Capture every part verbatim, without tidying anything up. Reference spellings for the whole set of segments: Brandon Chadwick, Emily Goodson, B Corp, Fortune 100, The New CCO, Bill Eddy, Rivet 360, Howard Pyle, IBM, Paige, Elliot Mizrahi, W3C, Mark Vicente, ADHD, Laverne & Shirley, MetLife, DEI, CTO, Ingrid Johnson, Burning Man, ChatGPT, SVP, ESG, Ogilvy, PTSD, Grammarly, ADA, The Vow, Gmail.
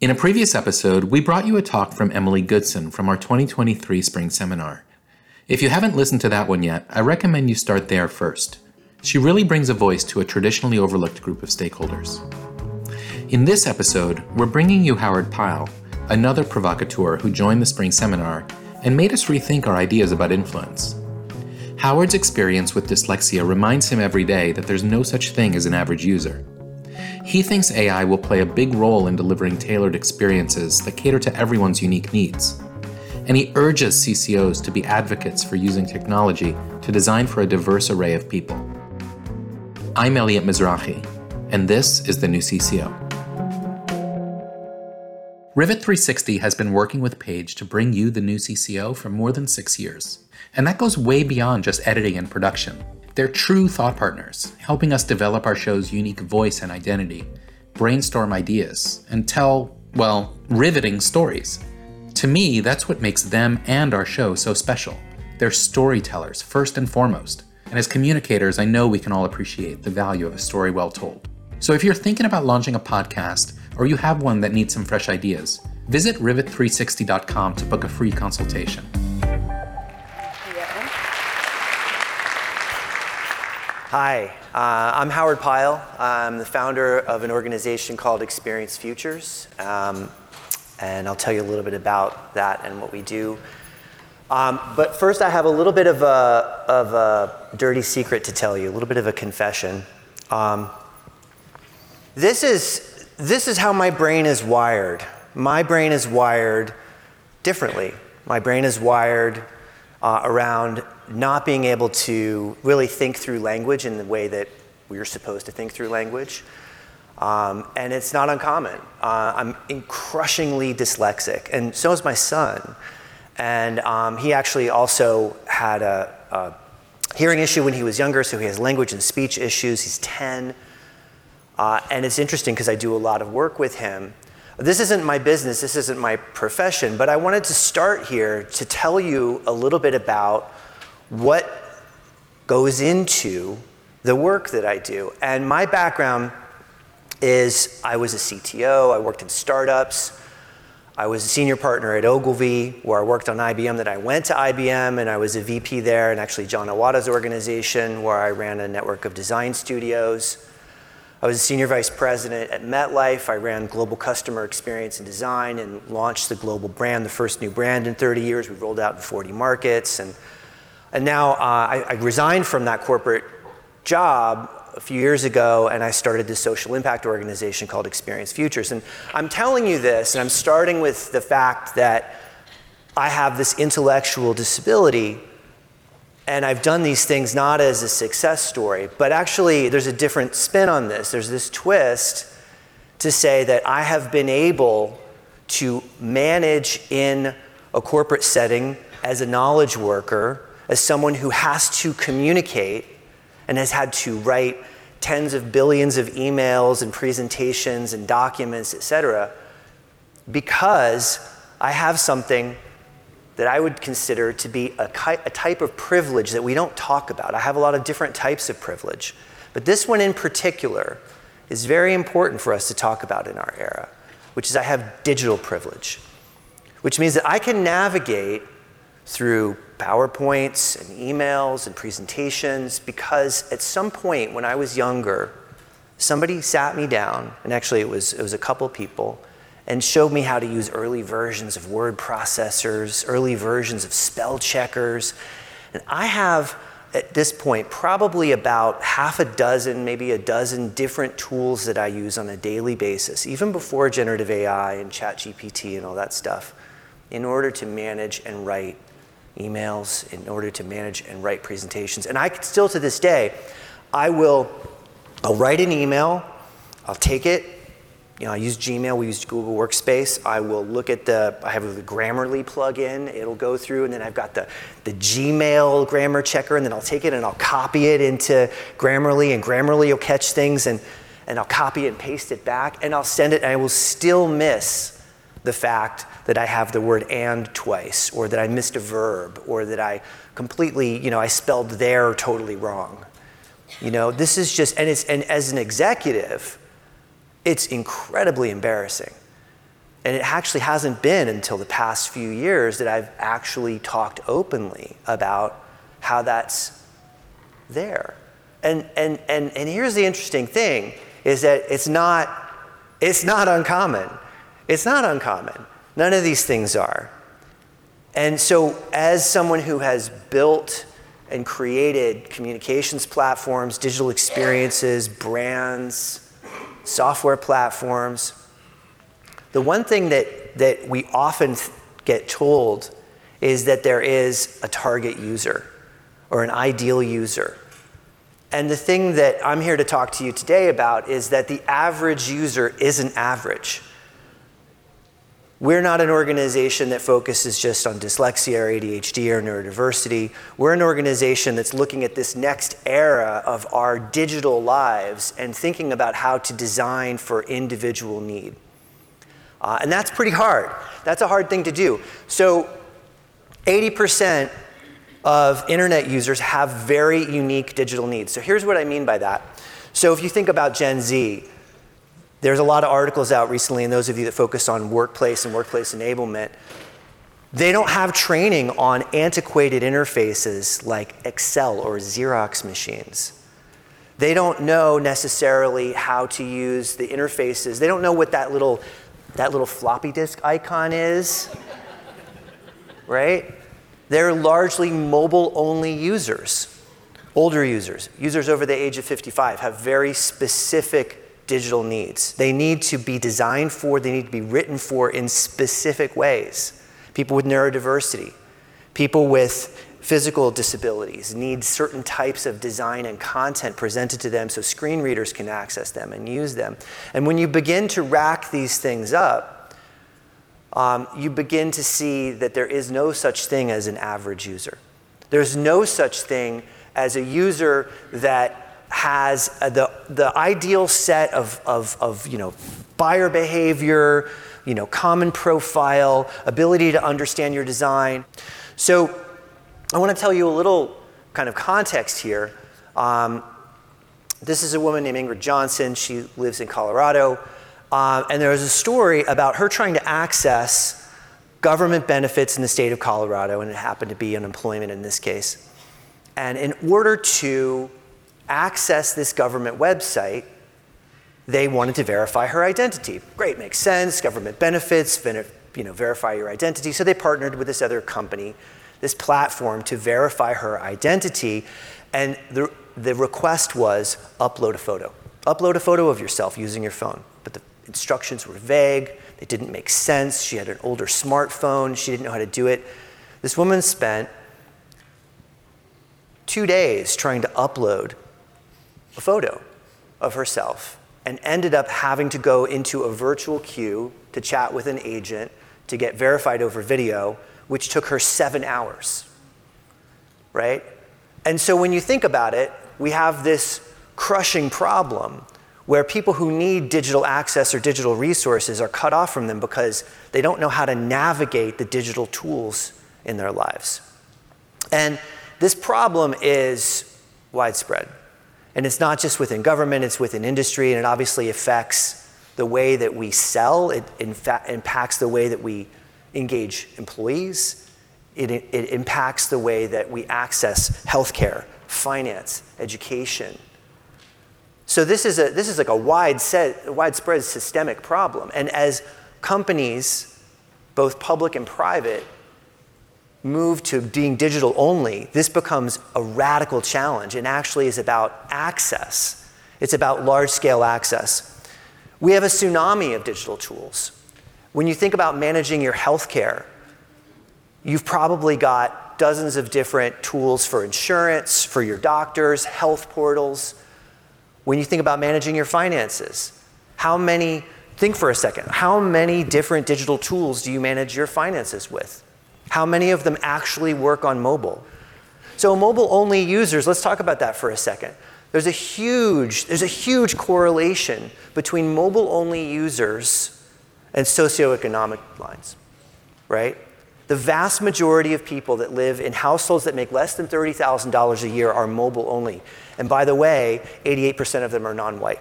In a previous episode, we brought you a talk from Emily Goodson from our twenty twenty-three spring seminar. If you haven't listened to that one yet, I recommend you start there first. She really brings a voice to a traditionally overlooked group of stakeholders. In this episode, we're bringing you Howard Pyle, another provocateur who joined the spring seminar and made us rethink our ideas about influence. Howard's experience with dyslexia reminds him every day that there's no such thing as an average user. He thinks A I will play a big role in delivering tailored experiences that cater to everyone's unique needs. And he urges C C Os to be advocates for using technology to design for a diverse array of people. I'm Elliot Mizrahi, and this is The New C C O. Rivet three sixty has been working with Paige to bring you The New C C O for more than six years. And that goes way beyond just editing and production. They're true thought partners, helping us develop our show's unique voice and identity, brainstorm ideas, and tell, well, riveting stories. To me, that's what makes them and our show so special. They're storytellers, first and foremost. And as communicators, I know we can all appreciate the value of a story well told. So if you're thinking about launching a podcast, or you have one that needs some fresh ideas, visit rivet three sixty dot com to book a free consultation. Hi, uh, I'm Howard Pyle. I'm the founder of an organization called Experience Futures, um, and I'll tell you a little bit about that and what we do. Um, but first, I have a little bit of a, of a dirty secret to tell you, a little bit of a confession. Um, this is this is how my brain is wired. My brain is wired differently. My brain is wired uh, around not being able to really think through language in the way that we're supposed to think through language. Um, and it's not uncommon. Uh, I'm crushingly dyslexic, and so is my son. And um, he actually also had a, a hearing issue when he was younger, so he has language and speech issues. He's ten. Uh, and it's interesting because I do a lot of work with him. This isn't my business, this isn't my profession, but I wanted to start here to tell you a little bit about what goes into the work that I do. And my background is I was a C T O, I worked in startups, I was a senior partner at Ogilvy, where I worked on I B M, then I went to I B M, and I was a V P there, and actually John Iwata's organization, where I ran a network of design studios. I was a senior vice president at MetLife, I ran global customer experience and design, and launched the global brand, the first new brand in thirty years, we rolled out in forty markets, and And now uh, I, I resigned from that corporate job a few years ago, and I started this social impact organization called Experience Futures. And I'm telling you this, and I'm starting with the fact that I have this intellectual disability, and I've done these things not as a success story, but actually there's a different spin on this. There's this twist to say that I have been able to manage in a corporate setting as a knowledge worker, as someone who has to communicate and has had to write tens of billions of emails and presentations and documents, et cetera, because I have something that I would consider to be a, ki- a type of privilege that we don't talk about. I have a lot of different types of privilege, but this one in particular is very important for us to talk about in our era, which is I have digital privilege, which means that I can navigate through PowerPoints and emails and presentations, because at some point when I was younger, somebody sat me down, and actually it was it was a couple people, and showed me how to use early versions of word processors, early versions of spell checkers. And I have, at this point, probably about half a dozen, maybe a dozen different tools that I use on a daily basis, even before generative A I and ChatGPT and all that stuff, in order to manage and write emails, in order to manage and write presentations. And I can still to this day, I will, I'll write an email, I'll take it, you know, I use Gmail, we use Google Workspace, I will look at the, I have the Grammarly plugin, it'll go through, and then I've got the, the Gmail grammar checker, and then I'll take it and I'll copy it into Grammarly, and Grammarly will catch things, and, and I'll copy and paste it back, and I'll send it, and I will still miss the fact that I have the word and twice, or that I missed a verb, or that I completely, you know, I spelled there totally wrong. You know, this is just, and it's, and as an executive, it's incredibly embarrassing. And it actually hasn't been until the past few years that I've actually talked openly about how that's there. And and and and here's the interesting thing, is that it's not it's not uncommon. It's not uncommon. None of these things are. And so as someone who has built and created communications platforms, digital experiences, brands, software platforms, the one thing that, that we often get told is that there is a target user or an ideal user. And the thing that I'm here to talk to you today about is that the average user isn't average. We're not an organization that focuses just on dyslexia or A D H D or neurodiversity. We're an organization that's looking at this next era of our digital lives and thinking about how to design for individual need. Uh, and that's pretty hard. That's a hard thing to do. So eighty percent of internet users have very unique digital needs. So here's what I mean by that. So if you think about Gen Z, there's a lot of articles out recently, and those of you that focus on workplace and workplace enablement, they don't have training on antiquated interfaces like Excel or Xerox machines. They don't know necessarily how to use the interfaces. They don't know what that little that little floppy disk icon is, right? They're largely mobile-only users. Older users, users over the age of fifty-five, have very specific digital needs. They need to be designed for, they need to be written for in specific ways. People with neurodiversity, people with physical disabilities need certain types of design and content presented to them so screen readers can access them and use them. And when you begin to rack these things up, um, you begin to see that there is no such thing as an average user. There's no such thing as a user that has the the ideal set of, of of you know buyer behavior, you know common profile, ability to understand your design. So I want to tell you a little kind of context here. Um, this is a woman named Ingrid Johnson. She lives in Colorado, uh, and there was a story about her trying to access government benefits in the state of Colorado, and it happened to be unemployment in this case. And in order to access this government website, they wanted to verify her identity. Great, makes sense, government benefits, you know, verify your identity. So they partnered with this other company, this platform, to verify her identity. And the, the request was upload a photo. Upload a photo of yourself using your phone. But the instructions were vague. They didn't make sense. She had an older smartphone. She didn't know how to do it. This woman spent two days trying to upload a photo of herself and ended up having to go into a virtual queue to chat with an agent to get verified over video, which took her seven hours, right? And so when you think about it, we have this crushing problem where people who need digital access or digital resources are cut off from them because they don't know how to navigate the digital tools in their lives. And this problem is widespread. And it's not just within government, it's within industry, and it obviously affects the way that we sell. It in fact impacts the way that we engage employees. It, it impacts the way that we access healthcare, finance, education. So this is a this is like a wide set, widespread systemic problem. And as companies, both public and private, move to being digital only, this becomes a radical challenge and actually is about access. It's about large-scale access. We have a tsunami of digital tools. When you think about managing your healthcare, you've probably got dozens of different tools for insurance, for your doctors, health portals. When you think about managing your finances, how many, think for a second, how many different digital tools do you manage your finances with? How many of them actually work on mobile? So mobile-only users, let's talk about that for a second. There's a huge, there's a huge correlation between mobile-only users and socioeconomic lines, right? The vast majority of people that live in households that make less than thirty thousand dollars a year are mobile-only. And by the way, eighty-eight percent of them are non-white.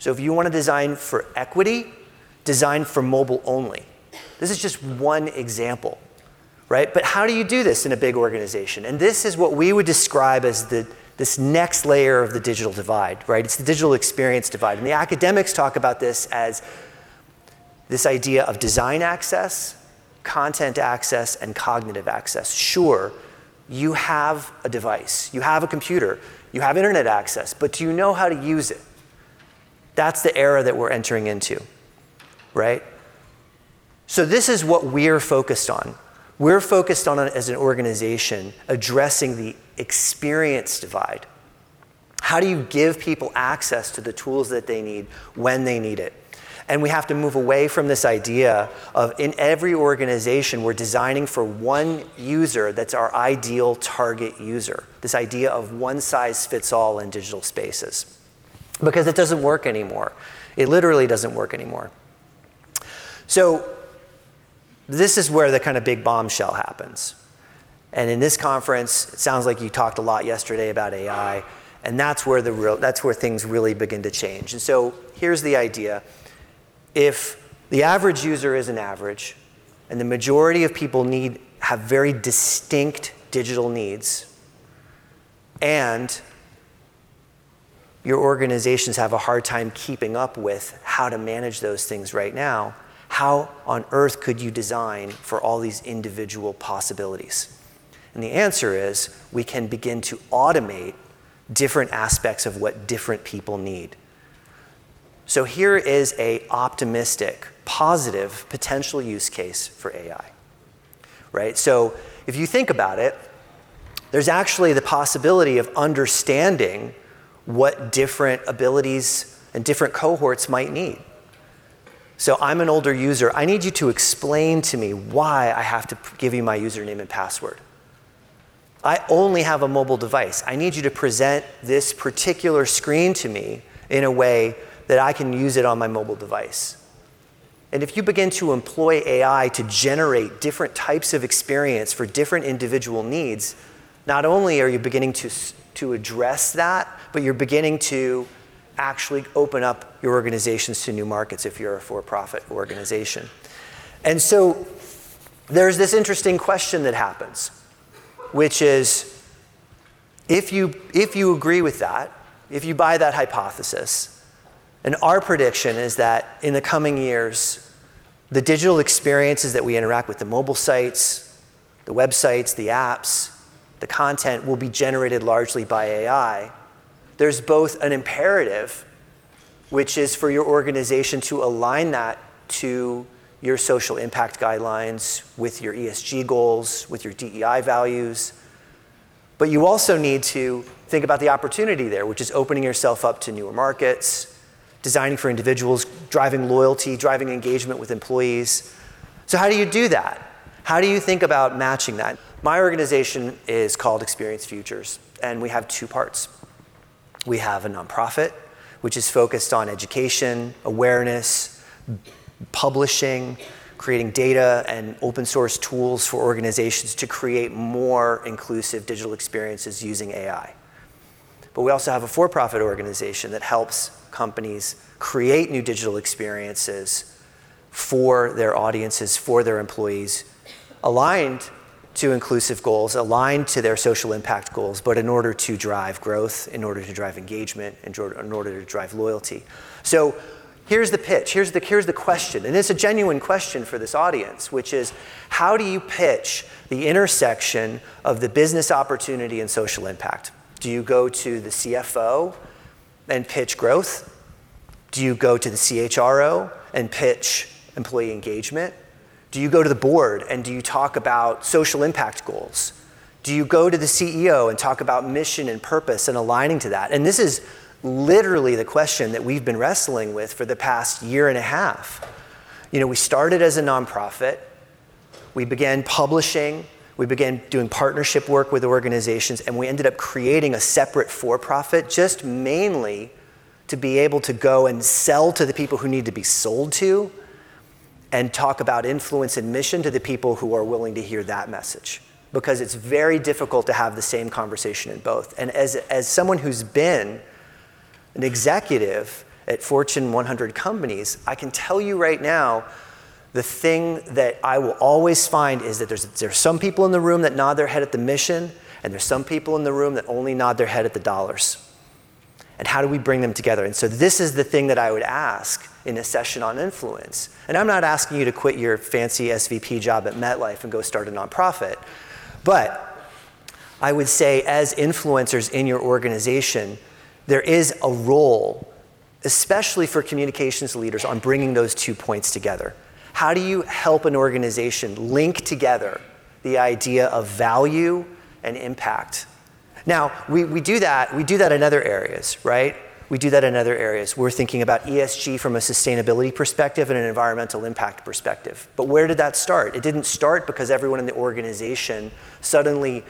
So if you want to design for equity, designed for mobile only. This is just one example, right? But how do you do this in a big organization? And this is what we would describe as the this next layer of the digital divide, right? It's the digital experience divide. And the academics talk about this as this idea of design access, content access, and cognitive access. Sure, you have a device, you have a computer, you have internet access, but do you know how to use it? That's the era that we're entering into, right? So this is what we're focused on. We're focused on, as an organization, addressing the experience divide. How do you give people access to the tools that they need when they need it? And we have to move away from this idea of, in every organization, we're designing for one user that's our ideal target user. This idea of one size fits all in digital spaces. Because it doesn't work anymore. It literally doesn't work anymore. So this is where the kind of big bombshell happens. And in this conference, it sounds like you talked a lot yesterday about A I, and that's where the real, that's where things really begin to change. And so here's the idea. If the average user is an average, and the majority of people need have very distinct digital needs, and your organizations have a hard time keeping up with how to manage those things right now, how on earth could you design for all these individual possibilities? And the answer is, we can begin to automate different aspects of what different people need. So here is an optimistic, positive potential use case for A I, right? So if you think about it, there's actually the possibility of understanding what different abilities and different cohorts might need. So I'm an older user. I need you to explain to me why I have to give you my username and password. I only have a mobile device. I need you to present this particular screen to me in a way that I can use it on my mobile device. And if you begin to employ A I to generate different types of experience for different individual needs, not only are you beginning to, to address that, but you're beginning to actually open up your organizations to new markets if you're a for-profit organization. And so there's this interesting question that happens, which is, if you, if you agree with that, if you buy that hypothesis, and our prediction is that in the coming years, the digital experiences that we interact with, the mobile sites, the websites, the apps, the content will be generated largely by A I. There's both an imperative, which is for your organization to align that to your social impact guidelines, with your E S G goals, with your D E I values. But you also need to think about the opportunity there, which is opening yourself up to newer markets, designing for individuals, driving loyalty, driving engagement with employees. So how do you do that? How do you think about matching that? My organization is called Experience Futures, and we have two parts. We have a nonprofit, which is focused on education, awareness, publishing, creating data and open source tools for organizations to create more inclusive digital experiences using A I. But we also have a for-profit organization that helps companies create new digital experiences for their audiences, for their employees, aligned to inclusive goals, aligned to their social impact goals, but in order to drive growth, in order to drive engagement, in order to drive loyalty. So here's the pitch, here's the, here's the question, and it's a genuine question for this audience, which is, how do you pitch the intersection of the business opportunity and social impact? Do you go to the C F O and pitch growth? Do you go to the C H R O and pitch employee engagement? Do you go to the board and do you talk about social impact goals? Do you go to the C E O and talk about mission and purpose and aligning to that? And this is literally the question that we've been wrestling with for the past year and a half. You know, we started as a nonprofit. We began publishing. We began doing partnership work with organizations, and we ended up creating a separate for-profit just mainly to be able to go and sell to the people who need to be sold to, and talk about influence and mission to the people who are willing to hear that message. Because it's very difficult to have the same conversation in both. And as, as someone who's been an executive at Fortune one hundred companies, I can tell you right now, the thing that I will always find is that there's, there's some people in the room that nod their head at the mission, and there's some people in the room that only nod their head at the dollars. And how do we bring them together? And so this is the thing that I would ask in a session on influence. And I'm not asking you to quit your fancy S V P job at MetLife and go start a nonprofit. But I would say, as influencers in your organization, there is a role, especially for communications leaders, on bringing those two points together. How do you help an organization link together the idea of value and impact? Now, we, we do that, we do that in other areas, right? We do that in other areas. We're thinking about E S G from a sustainability perspective and an environmental impact perspective. But where did that start? It didn't start because everyone in the organization suddenly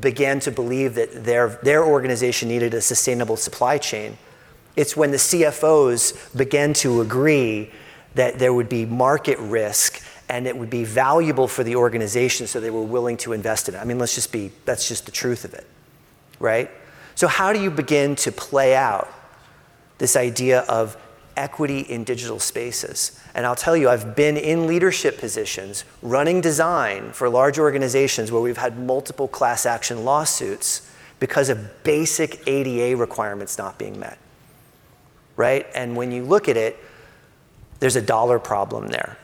began to believe that their, their organization needed a sustainable supply chain. It's when the C F Os began to agree that there would be market risk and it would be valuable for the organization, so they were willing to invest in it. I mean, let's just be, that's just the truth of it, right? So how do you begin to play out this idea of equity in digital spaces? And I'll tell you, I've been in leadership positions running design for large organizations where we've had multiple class action lawsuits because of basic A D A requirements not being met, right? And when you look at it, there's a dollar problem there.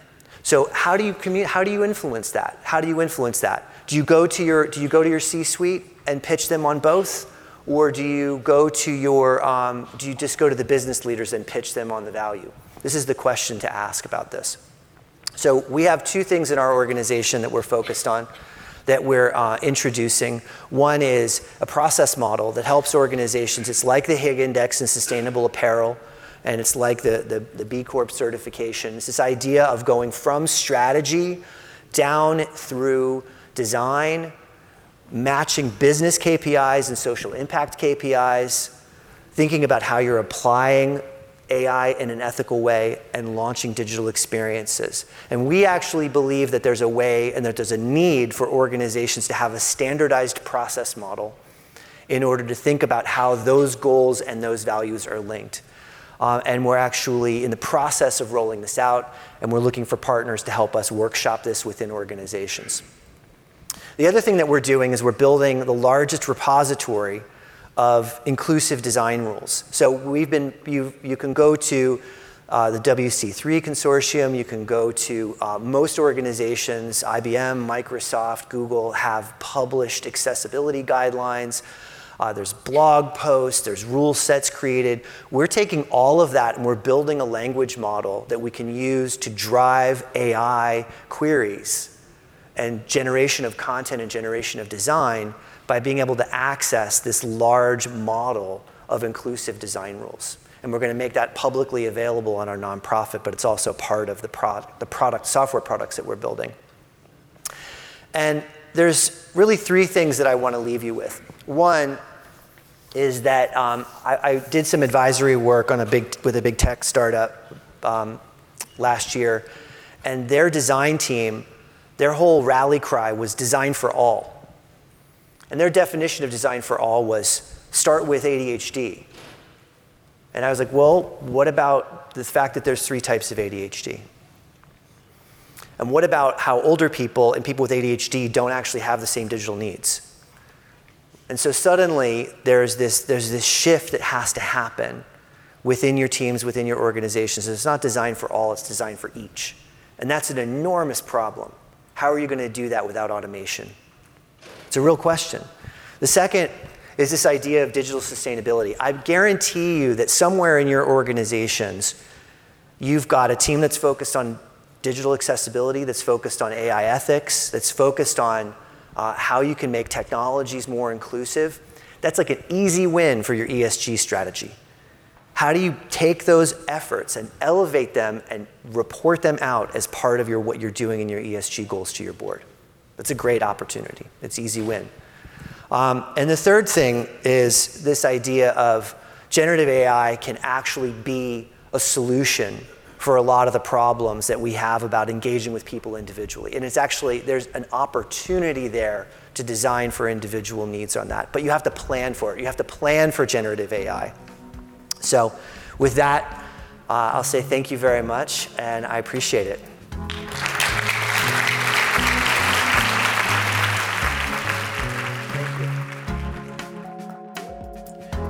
So how do you commu- how do you influence that? How do you influence that? Do you go to your do you go to your C-suite and pitch them on both? Or do you go to your, um, do you just go to the business leaders and pitch them on the value? This is the question to ask about this. So we have two things in our organization that we're focused on, that we're uh, introducing. One is a process model that helps organizations. It's like the Higg Index in sustainable apparel, and it's like the, the, the B Corp certification. It's this idea of going from strategy down through design, matching business K P Is and social impact K P Is, thinking about how you're applying A I in an ethical way, and launching digital experiences. And we actually believe that there's a way and that there's a need for organizations to have a standardized process model in order to think about how those goals and those values are linked. Uh, and we're actually in the process of rolling this out, and we're looking for partners to help us workshop this within organizations. The other thing that we're doing is we're building the largest repository of inclusive design rules. So we've been, you you can go to uh, the W C three consortium, you can go to uh, most organizations, I B M, Microsoft, Google, have published accessibility guidelines. Uh, there's blog posts, there's rule sets created. We're taking all of that and we're building a language model that we can use to drive A I queries and generation of content and generation of design by being able to access this large model of inclusive design rules. And we're gonna make that publicly available on our nonprofit, but it's also part of the product, the product, software products that we're building. And there's really three things that I wanna leave you with. One is that um, I, I did some advisory work on a big, with a big tech startup um, last year, and their design team, their whole rally cry was design for all. And their definition of design for all was start with A D H D. And I was like, well, what about the fact that there's three types of A D H D? And what about how older people and people with A D H D don't actually have the same digital needs? And so suddenly there's this, there's this shift that has to happen within your teams, within your organizations. It's not design for all, it's design for each. And that's an enormous problem. How are you going to do that without automation? It's a real question. The second is this idea of digital sustainability. I guarantee you that somewhere in your organizations, you've got a team that's focused on digital accessibility, that's focused on A I ethics, that's focused on uh, how you can make technologies more inclusive. That's like an easy win for your E S G strategy. How do you take those efforts and elevate them and report them out as part of your what you're doing in your E S G goals to your board? That's a great opportunity. It's easy win. Um, and the third thing is this idea of generative A I can actually be a solution for a lot of the problems that we have about engaging with people individually. And it's actually, there's an opportunity there to design for individual needs on that. But you have to plan for it. You have to plan for generative A I. So with that, uh, I'll say thank you very much, and I appreciate it.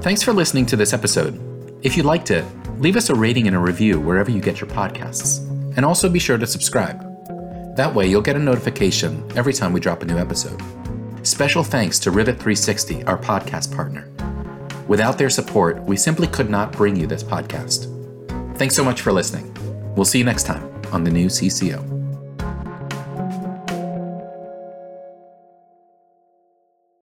Thanks for listening to this episode. If you liked it, leave us a rating and a review wherever you get your podcasts. And also be sure to subscribe. That way you'll get a notification every time we drop a new episode. Special thanks to Rivet three sixty, our podcast partner. Without their support, we simply could not bring you this podcast. Thanks so much for listening. We'll see you next time on The New C C O.